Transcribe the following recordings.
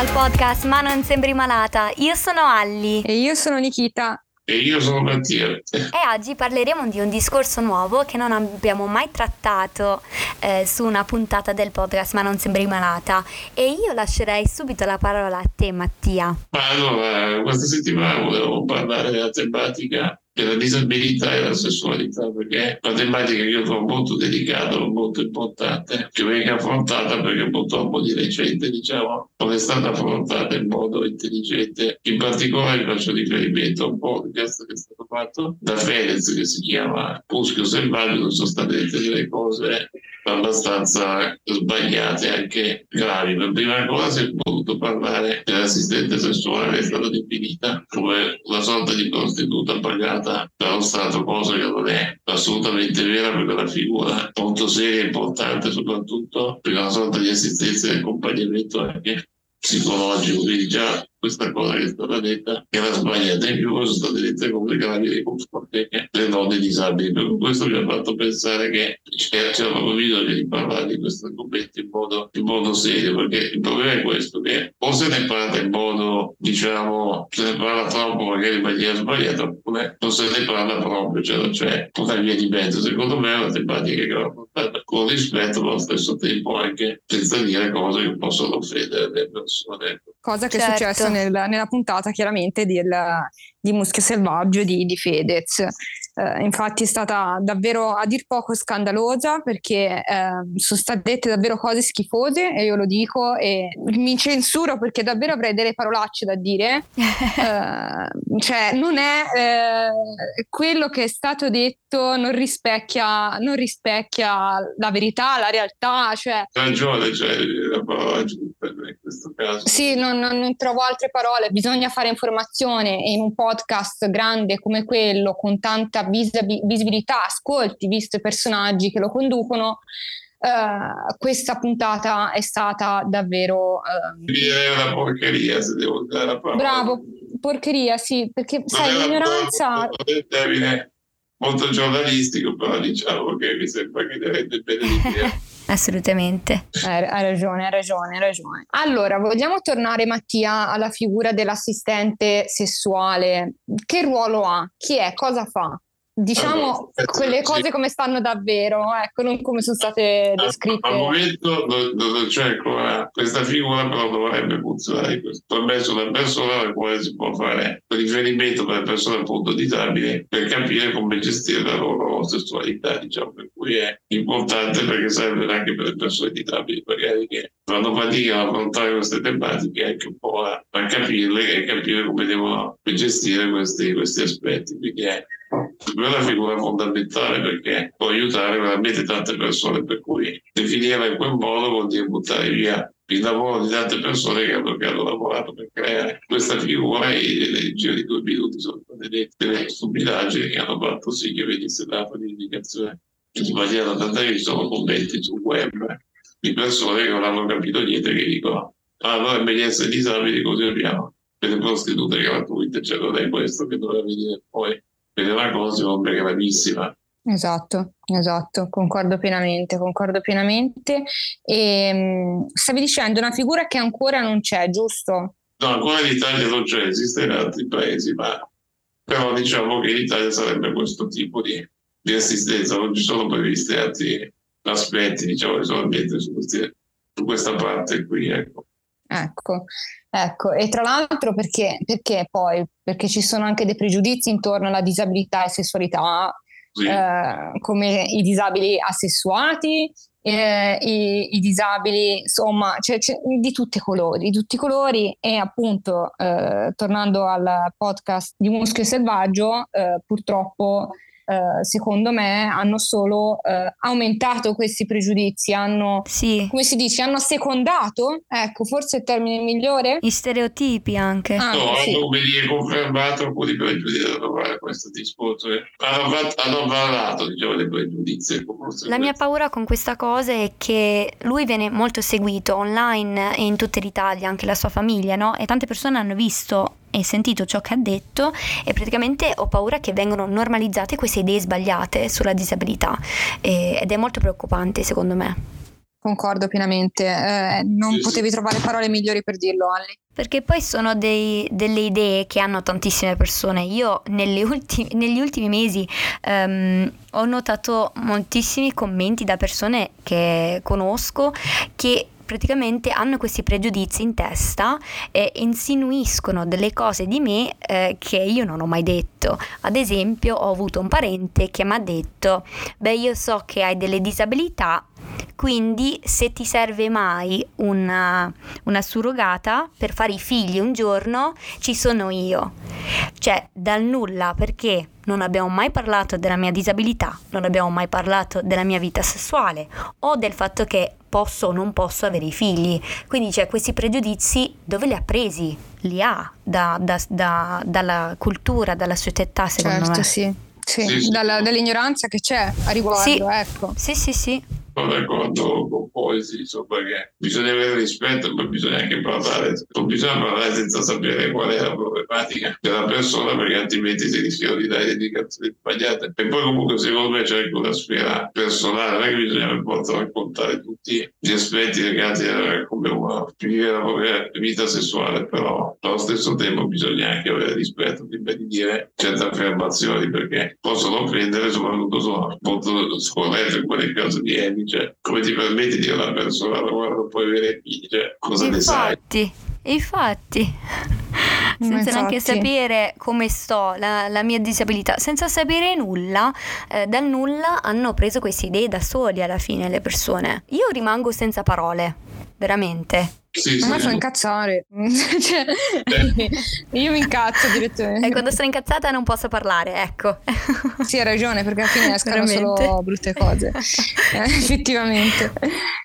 al podcast Ma non sembri malata. Io sono Alli. E io sono Nikita. E io sono Mattia. E oggi parleremo di un discorso nuovo che non abbiamo mai trattato su una puntata del podcast Ma non sembri malata. E io lascerei subito la parola a te, Mattia. Ma allora, questa settimana volevo parlare della tematica della disabilità e della sessualità, perché è una tematica che io trovo molto delicata, molto importante, che viene affrontata perché purtroppo di recente, diciamo, non è stata affrontata in modo intelligente. In particolare faccio riferimento a un podcast che è stato fatto da Fedez che si chiama Muschio Selvaggio, dove sono state dette delle cose abbastanza sbagliate, anche gravi. Per prima cosa si è voluto parlare dell'assistente sessuale, è stata definita come una sorta di prostituta pagata dallo Stato, cosa che non è assolutamente vera, perché la figura molto seria e importante soprattutto per una sorta di assistenza e accompagnamento anche psicologico, quindi già questa cosa che è stata detta era sbagliata, e più sono state dette come gravi nei confronti delle donne disabili. Per questo mi ha fatto pensare che c'era proprio bisogno di parlare di questo argomento in modo serio, perché il problema è questo, che o se ne parla in modo, diciamo, se ne parla troppo magari in maniera sbagliata, oppure non se ne parla proprio, cioè non c'è una via di mezzo. Secondo me è una tematica che va portata con rispetto, ma allo stesso tempo anche senza dire cose che possono offendere le persone. Cosa che certo. È successo nella puntata chiaramente di Muschio Selvaggio di Fedez. Infatti è stata davvero a dir poco scandalosa, perché sono state dette davvero cose schifose, e io lo dico e mi censuro perché davvero avrei delle parolacce da dire. Cioè non è quello che è stato detto non rispecchia la verità, la realtà, cioè ragione, cioè la parola giusta in questo caso. Sì, non trovo altre parole. Bisogna fare informazione, e in un podcast grande come quello con tanta visibilità, ascolti, visto i personaggi che lo conducono, questa puntata è stata davvero direi una porcheria, se devo dare la parola. Bravo, porcheria, sì, perché non sai, l'ignoranza molto giornalistico, però diciamo che mi sembra che ne rende bene l'idea. Assolutamente. Hai ragione. Allora, vogliamo tornare, Mattia, alla figura dell'assistente sessuale. Che ruolo ha? Chi è? Cosa fa? Diciamo allora, quelle cose come stanno davvero, ecco, non come sono state descritte. Al momento non c'è ancora questa figura, però dovrebbe funzionare. Permesso da persona alla quale si può fare riferimento per le persone appunto disabili per capire come gestire la loro sessualità, diciamo, per cui è importante, perché serve anche per le persone disabili, magari che fanno fatica ad affrontare queste tematiche, anche un po' a capirle e capire come devono gestire questi aspetti. Quindi è una figura fondamentale, perché può aiutare veramente tante persone, per cui definirla in quel modo vuol dire buttare via il lavoro di tante persone che hanno lavorato per creare questa figura, e nel giro di 2 minuti sono state dette le stupidaggini che hanno fatto sì che venisse data un'indicazione sbagliata. Tant'è che ci sono commenti sul web di persone che non hanno capito niente, che dicono allora è meglio essere disabili, così abbiamo delle prostitute gratuite. Cioè non è questo che doveva venire poi, è una cosa che è gravissima. Esatto, concordo pienamente. E stavi dicendo una figura che ancora non c'è, giusto? No, ancora in Italia non c'è, esiste in altri paesi, ma però diciamo che in Italia sarebbe questo tipo di assistenza, non ci sono previsti altri aspetti, diciamo, che sono ambientati su questa parte qui, ecco. Ecco, e tra l'altro perché ci sono anche dei pregiudizi intorno alla disabilità e sessualità, sì. Come i disabili asessuati, i disabili, insomma, cioè, di tutti i colori. E appunto tornando al podcast di Muschio Selvaggio, purtroppo secondo me hanno solo aumentato questi pregiudizi, hanno, sì, come si dice, hanno assecondato, ecco, forse il termine migliore, gli stereotipi anche, hanno confermato alcuni pregiudizi. Questo discorso hanno parlato, diciamo, dei pregiudizi. La mia paura con questa cosa è che lui viene molto seguito online e in tutta l'Italia, anche la sua famiglia, no? E tante persone hanno visto e sentito ciò che ha detto, e praticamente ho paura che vengano normalizzate queste idee sbagliate sulla disabilità, ed è molto preoccupante secondo me. Concordo pienamente, non potevi trovare parole migliori per dirlo, Anni. Perché poi sono delle idee che hanno tantissime persone. Io negli ultimi mesi ho notato moltissimi commenti da persone che conosco che praticamente hanno questi pregiudizi in testa e insinuiscono delle cose di me che io non ho mai detto. Ad esempio, ho avuto un parente che mi ha detto: beh, io so che hai delle disabilità, quindi se ti serve mai una surrogata per fare i figli un giorno, ci sono io. Cioè, dal nulla, perché non abbiamo mai parlato della mia disabilità, non abbiamo mai parlato della mia vita sessuale o del fatto che posso o non posso avere i figli. Quindi cioè, questi pregiudizi dove li ha presi? Li ha dalla cultura, dalla società, secondo me. Sì. Dall'ignoranza che c'è a riguardo, sì. Ecco. Sì. Sono d'accordo con Poesi, perché bisogna avere rispetto, ma bisogna anche parlare. Non bisogna parlare senza sapere qual è la problematica della persona, perché altrimenti si rischia di dare indicazioni sbagliate. E poi comunque secondo me c'è anche una sfera personale, non è che bisogna per forza raccontare tutti gli aspetti legati a come uno vivere la propria vita sessuale, però allo stesso tempo bisogna anche avere rispetto prima di dire certe affermazioni, perché possono offendere, soprattutto sono molto scorrette in quel caso di Emi. Cioè, come ti permetti di dire a una persona: guarda, non puoi avere figli, cioè, cosa ne sai? Infatti senza neanche sapere come sto, la mia disabilità, senza sapere nulla, dal nulla hanno preso queste idee da soli alla fine le persone. Io rimango senza parole, veramente. Sì, ma so incazzare cioè, io mi incazzo direttamente, e quando sono incazzata non posso parlare, ecco. Sì, hai ragione, perché alla fine escono solo brutte cose effettivamente,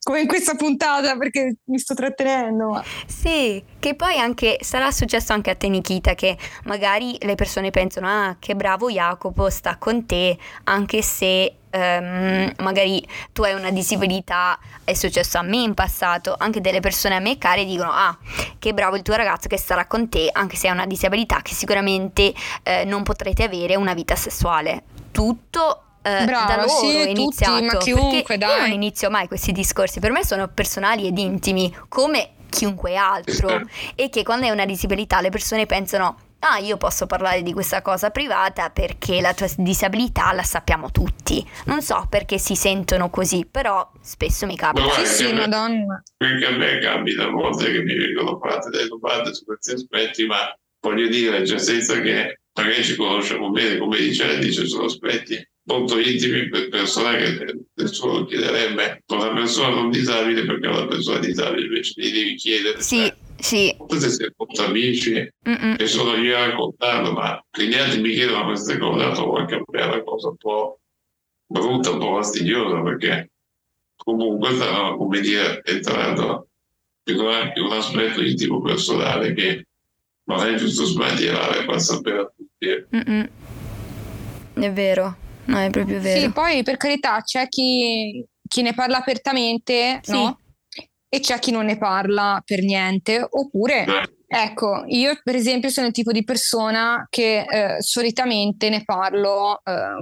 come in questa puntata, perché mi sto trattenendo, ma. Sì, che poi anche sarà successo anche a te, Nikita, che magari le persone pensano: ah, che bravo Jacopo, sta con te anche se magari tu hai una disabilità. È successo a me in passato, anche delle persone a me care dicono: ah, che bravo il tuo ragazzo che starà con te anche se hai una disabilità, che sicuramente non potrete avere una vita sessuale. Tutto brava, da loro sì, è iniziato, tutti, ma chiunque, dai. Io non inizio mai questi discorsi, per me sono personali ed intimi come chiunque altro, e che quando hai una disabilità le persone pensano: ah, io posso parlare di questa cosa privata perché la tua disabilità la sappiamo tutti. Non so perché si sentono così, però spesso mi capita. Sì, madonna. Anche a me capita a volte che mi vengono fatte delle domande su questi aspetti, ma voglio dire, cioè, senza che magari ci conosciamo bene, come dice, sono aspetti molto intimi per persone che nessuno chiederebbe a una persona non disabile, perché una persona disabile invece li devi chiedere. Sì. Sì. Se siete molto amici e sono io a raccontarlo, ma che gli altri mi chiedono queste cose, anche a me è una cosa un po' brutta, un po' fastidiosa, perché comunque stanno, come dire, entrando in anche un aspetto intimo personale che non è giusto sbandierare, fa sapere a tutti. È vero, no, è proprio vero. Sì, poi per carità c'è chi ne parla apertamente, sì. No? E c'è chi non ne parla per niente, oppure, ecco, io per esempio sono il tipo di persona che solitamente ne parlo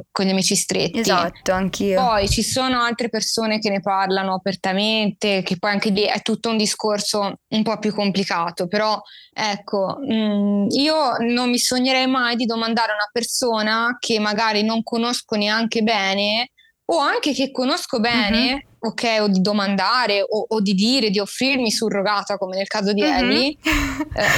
con gli amici stretti. Esatto, anch'io. Poi ci sono altre persone che ne parlano apertamente, che poi anche lì è tutto un discorso un po' più complicato, però ecco, io non mi sognerei mai di domandare a una persona che magari non conosco neanche bene, o anche che conosco bene, ok, o di domandare o di dire, di offrirmi surrogata come nel caso di Ellie,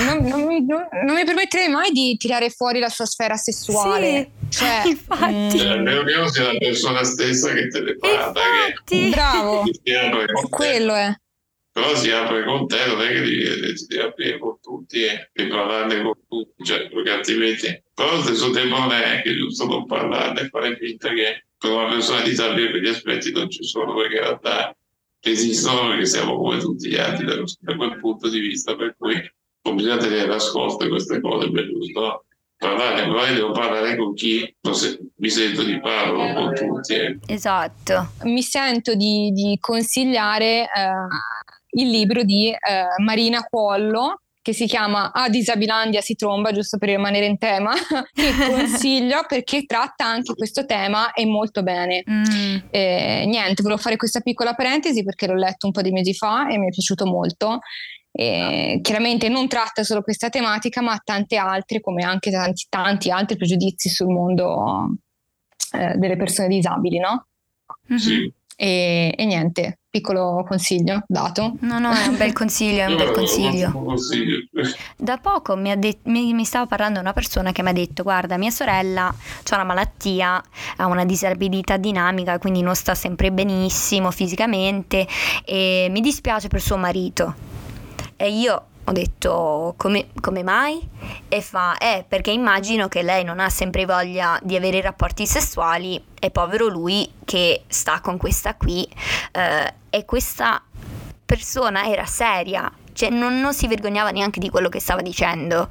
non mi permetterei mai di tirare fuori la sua sfera sessuale. Sì, cioè, infatti. Almeno che sia la persona stessa che te le parla. Infatti. Bravo, quello è. Però si apre con te, non è che devi aprire con tutti e parlarne con tutti, cioè, perché altrimenti. Però allo stesso tempo non è anche giusto non parlarne e fare finta che per una persona disabile quegli aspetti non ci sono, perché in realtà esistono, perché siamo come tutti gli altri da quel punto di vista, per cui non bisogna tenere nascoste queste cose, per giusto parlare, però devo parlare con chi mi sento di parlare, con tutti. Esatto. Mi sento di consigliare il libro di Marina Cuollo, che si chiama A Disabilandia si tromba, giusto per rimanere in tema, che consiglio perché tratta anche questo tema e molto bene. Niente, volevo fare questa piccola parentesi perché l'ho letto un po' di mesi fa e mi è piaciuto molto. Chiaramente non tratta solo questa tematica, ma tante altre, come anche tanti altri pregiudizi sul mondo delle persone disabili, no? Sì. E niente, piccolo consiglio dato. No, è un bel consiglio, è un bel consiglio. Da poco mi stava parlando una persona che mi ha detto: guarda, mia sorella ha una malattia, ha una disabilità dinamica, quindi non sta sempre benissimo fisicamente e mi dispiace per suo marito. E io ho detto: come mai? E fa: perché immagino che lei non ha sempre voglia di avere rapporti sessuali e povero lui che sta con questa qui. E questa persona era seria, non si vergognava neanche di quello che stava dicendo.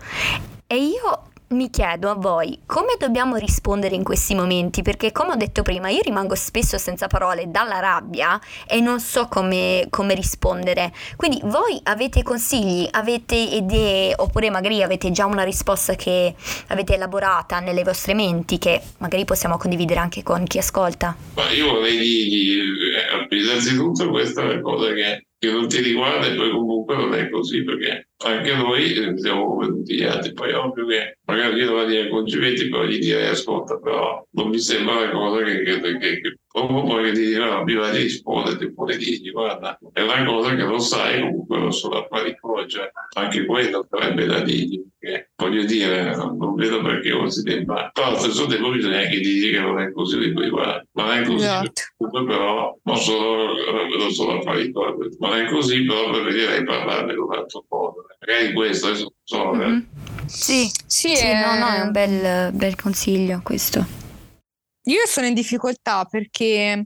E io mi chiedo a voi come dobbiamo rispondere in questi momenti, perché come ho detto prima io rimango spesso senza parole dalla rabbia e non so come rispondere. Quindi voi avete consigli, avete idee, oppure magari avete già una risposta che avete elaborata nelle vostre menti che magari possiamo condividere anche con chi ascolta? Ma io vorrei dire innanzitutto questa è una cosa che non ti riguarda e poi comunque non è così, perché anche noi siamo come tutti gli altri. Poi ovvio che magari io devo dire accorgimenti, però gli direi: ascolta, però non mi sembra una cosa che poi ti dirà, mi va di rispondere, poi dirgli: guarda, è una cosa che non sai, comunque non sono a fare ricorgia, anche quello sarebbe da dirgli, perché voglio dire, non vedo perché non si debba, però allo stesso tempo bisogna anche dire che non è così, guarda, non è così, però non sono a fare ricorgia, non è così, però preferirei parlarne in un altro modo. Magari questo adesso so, Sì, è un bel consiglio questo. Io sono in difficoltà perché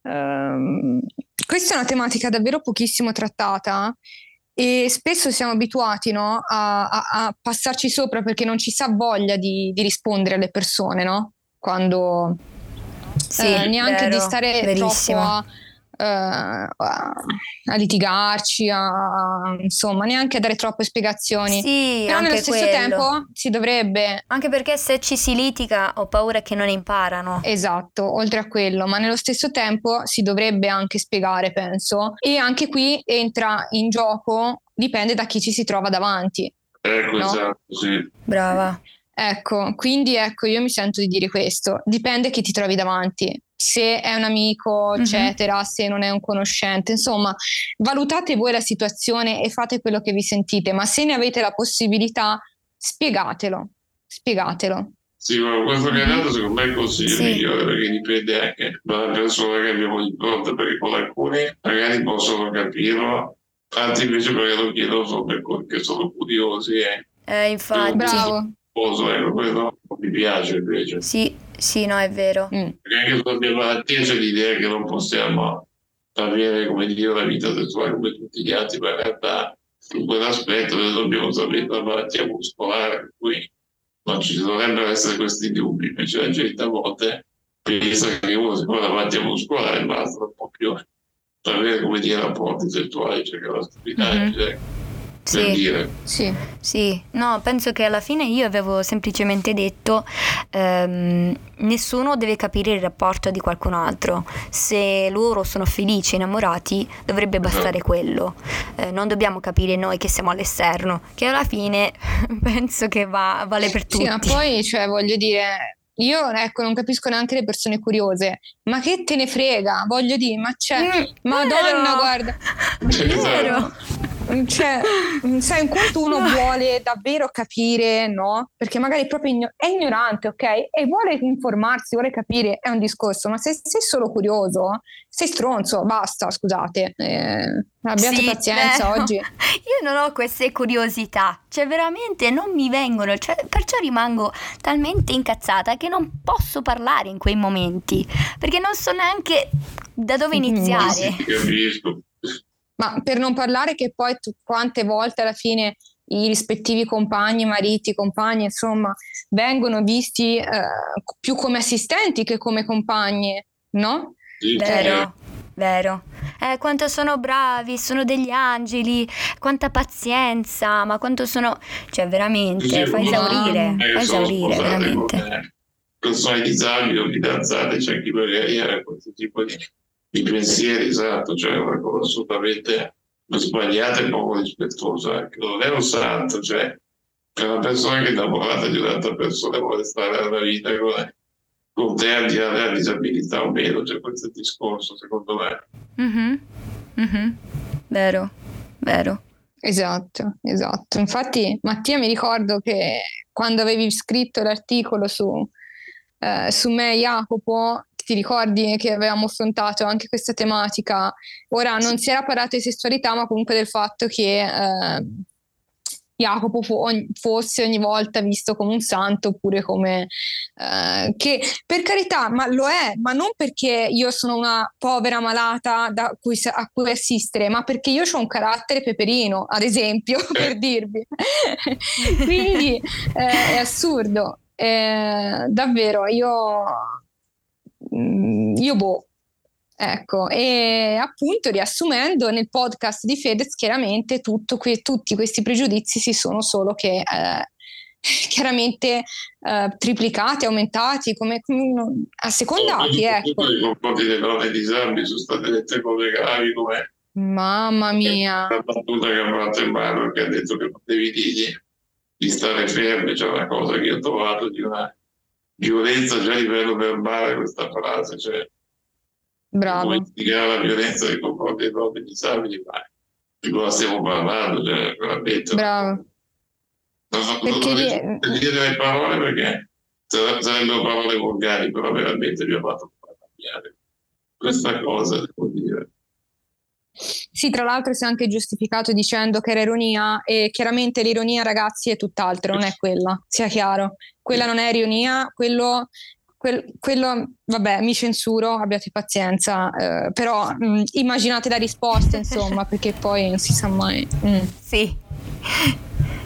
questa è una tematica davvero pochissimo trattata e spesso siamo abituati, no, a passarci sopra perché non ci sa voglia di rispondere alle persone, no? Quando neanche vero, di stare verissimo. Troppo a litigarci, insomma, neanche a dare troppe spiegazioni. Sì, però anche nello stesso tempo si dovrebbe, anche perché se ci si litiga ho paura che non imparano. Esatto, oltre a quello, ma nello stesso tempo si dovrebbe anche spiegare, penso. E anche qui entra in gioco, dipende da chi ci si trova davanti. Ecco, no? Esatto, sì. Brava. Ecco, quindi ecco, io mi sento di dire questo, dipende chi ti trovi davanti, se è un amico, eccetera, se non è un conoscente, insomma, valutate voi la situazione e fate quello che vi sentite, ma se ne avete la possibilità, spiegatelo. Sì, ma questo che è dato secondo me è il consiglio migliore, perché dipende anche dalla persona che abbiamo di fronte, perché con alcuni magari possono capirlo, altri invece perché lo chiedono perché sono curiosi. Infatti, bravo. Quello mi piace invece. Sì, no, è vero. Perché anche sulla mia malattia c'è l'idea che non possiamo avere, come dire, una vita sessuale come tutti gli altri, ma in realtà in quell'aspetto noi dobbiamo sapere la malattia muscolare, qui non ci dovrebbero essere questi dubbi, invece la gente a volte pensa che uno si fa la malattia muscolare e basta, un po' più avere, come dire, rapporti sessuali, cioè che la stupidità. Sì, no, penso che alla fine io avevo semplicemente detto nessuno deve capire il rapporto di qualcun altro. Se loro sono felici, innamorati, dovrebbe bastare quello. Non dobbiamo capire noi che siamo all'esterno, che alla fine penso che vale per tutti. Sì, ma poi, voglio dire, io non capisco neanche le persone curiose, ma che te ne frega, voglio dire, ma Madonna, guarda, vero. Sai, in quanto uno vuole davvero capire, no? Perché magari proprio è ignorante, ok? E vuole informarsi, vuole capire, è un discorso, ma se sei solo curioso, sei stronzo, basta, scusate. Abbiate pazienza oggi. Io non ho queste curiosità, veramente non mi vengono, perciò rimango talmente incazzata che non posso parlare in quei momenti, perché non so neanche da dove iniziare. Capisco. Ma per non parlare che poi quante volte alla fine i rispettivi compagni, mariti, compagne, insomma, vengono visti più come assistenti che come compagne, no? Vero. quanto sono bravi, sono degli angeli, quanta pazienza, ma quanto sono, cioè veramente, fa esaurire, veramente. Non so, i disabili o fidanzate, c'è chi aveva questo tipo di pensieri, esatto, cioè una cosa assolutamente sbagliata e poco rispettosa. Non è un santo, cioè è una persona che è innamorata di un'altra persona, vuole stare alla vita con te al di là della disabilità o meno, cioè questo è il discorso secondo me. Vero. Esatto. Infatti Mattia, mi ricordo che quando avevi scritto l'articolo su me e Jacopo, ti ricordi che avevamo affrontato anche questa tematica? Ora non si era parlato di sessualità, ma comunque del fatto che Jacopo fosse ogni volta visto come un santo, oppure come che per carità, ma lo è, ma non perché io sono una povera malata a cui assistere, ma perché io ho un carattere peperino, ad esempio, per dirvi. Quindi è assurdo, davvero. Io boh. Ecco, e appunto riassumendo, nel podcast di Fedez chiaramente tutti questi pregiudizi si sono solo che chiaramente triplicati, aumentati, come assecondati, ecco. I confronti delle donne disabili sono state dette cose gravi, come mamma mia, la battuta che ha fatto in mano, che ha detto che potevi dirgli di stare fermi, cioè una cosa che ho trovato di una violenza già a livello verbale, questa frase, cioè bravo. Investigare la violenza nei confronti dei propri disabili, ma di cosa stiamo parlando? Cioè, veramente. Bravo. Non dire le parole perché sarebbero parole volgari, però veramente vi ha fatto cambiare questa cosa, devo dire. Sì, tra l'altro si è anche giustificato dicendo che era ironia, e chiaramente l'ironia, ragazzi, è tutt'altro, non è quella, sia chiaro. Quella non è ironia, quello, vabbè, mi censuro, abbiate pazienza, però immaginate la risposta, insomma, perché poi non si sa mai.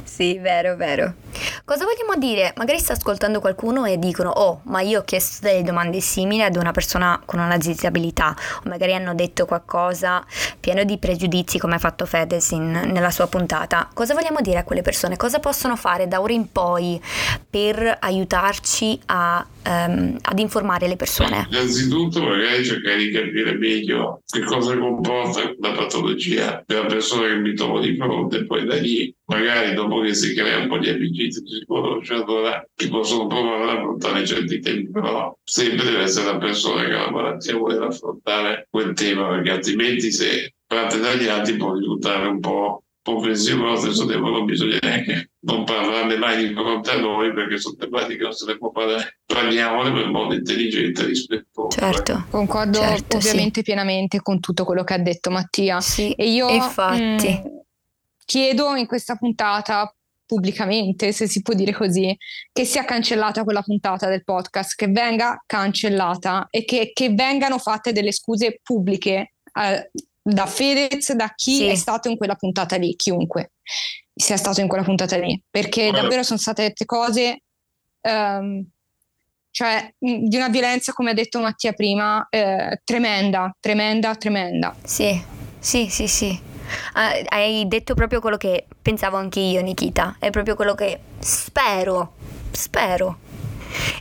Sì, vero. Cosa vogliamo dire? Magari sta ascoltando qualcuno e dicono: oh, ma io ho chiesto delle domande simili ad una persona con una disabilità, o magari hanno detto qualcosa pieno di pregiudizi come ha fatto Fedez nella sua puntata. Cosa vogliamo dire a quelle persone? Cosa possono fare da ora in poi per aiutarci ad informare le persone? Innanzitutto magari cercare di capire meglio che cosa comporta la patologia della persona che mi trovo di fronte, e poi da lì magari, dopo che si crea un po' di amicizia, si conosce, allora si possono provare ad affrontare certi temi, però sempre deve essere la persona che ha la malattia vuole affrontare quel tema, perché altrimenti se parte dagli altri può risultare un po' offensivo, allo stesso tempo non bisogna neanche non parlarne mai di fronte a noi, perché sono tematiche non se ne può parlare, parliamone per modo intelligente, rispettoso. Certo, concordo, certo, ovviamente sì, pienamente con tutto quello che ha detto Mattia. Sì, e io infatti chiedo in questa puntata pubblicamente, se si può dire così, che sia cancellata quella puntata del podcast, che venga cancellata, e che vengano fatte delle scuse pubbliche da Fedez, da chi è stato in quella puntata lì, chiunque sia stato in quella puntata lì, perché davvero sono state dette cose cioè di una violenza, come ha detto Mattia prima, tremenda. Sì. Hai detto proprio quello che pensavo anche io, Nikita, è proprio quello che spero.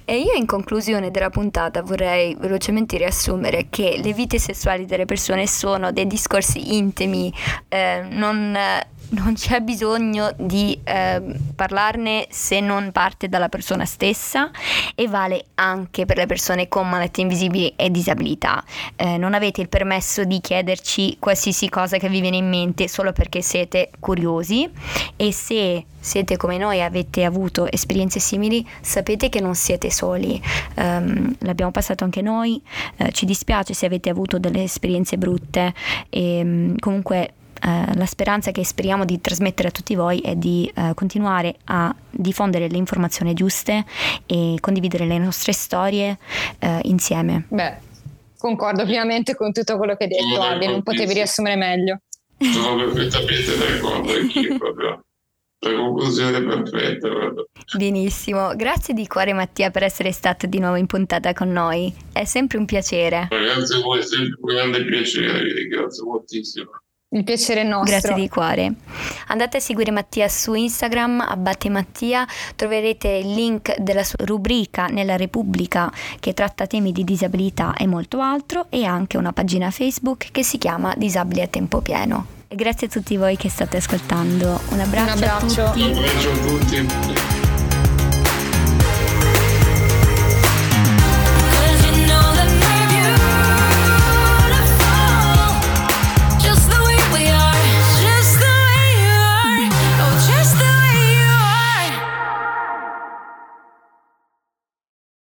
E io in conclusione della puntata vorrei velocemente riassumere che le vite sessuali delle persone sono dei discorsi intimi, non c'è bisogno di parlarne se non parte dalla persona stessa, e vale anche per le persone con malattie invisibili e disabilità. Non avete il permesso di chiederci qualsiasi cosa che vi viene in mente solo perché siete curiosi, e se siete come noi e avete avuto esperienze simili, sapete che non siete soli, l'abbiamo passato anche noi, ci dispiace se avete avuto delle esperienze brutte, e comunque la speranza che speriamo di trasmettere a tutti voi è di continuare a diffondere le informazioni giuste e condividere le nostre storie insieme. Beh, concordo pienamente con tutto quello che hai detto, Abby, non potevi riassumere meglio. Sono perfettamente d'accordo anch'io, proprio la conclusione perfetta. Guarda. Benissimo, grazie di cuore Mattia per essere stato di nuovo in puntata con noi, è sempre un piacere. Ragazzi, a voi è sempre un grande piacere, vi ringrazio moltissimo. Il piacere è nostro. Grazie di cuore. Andate a seguire Mattia su Instagram, Abbate Mattia, troverete il link della sua rubrica nella Repubblica che tratta temi di disabilità e molto altro, e anche una pagina Facebook che si chiama Disabili a tempo pieno. E grazie a tutti voi che state ascoltando. Un abbraccio a tutti.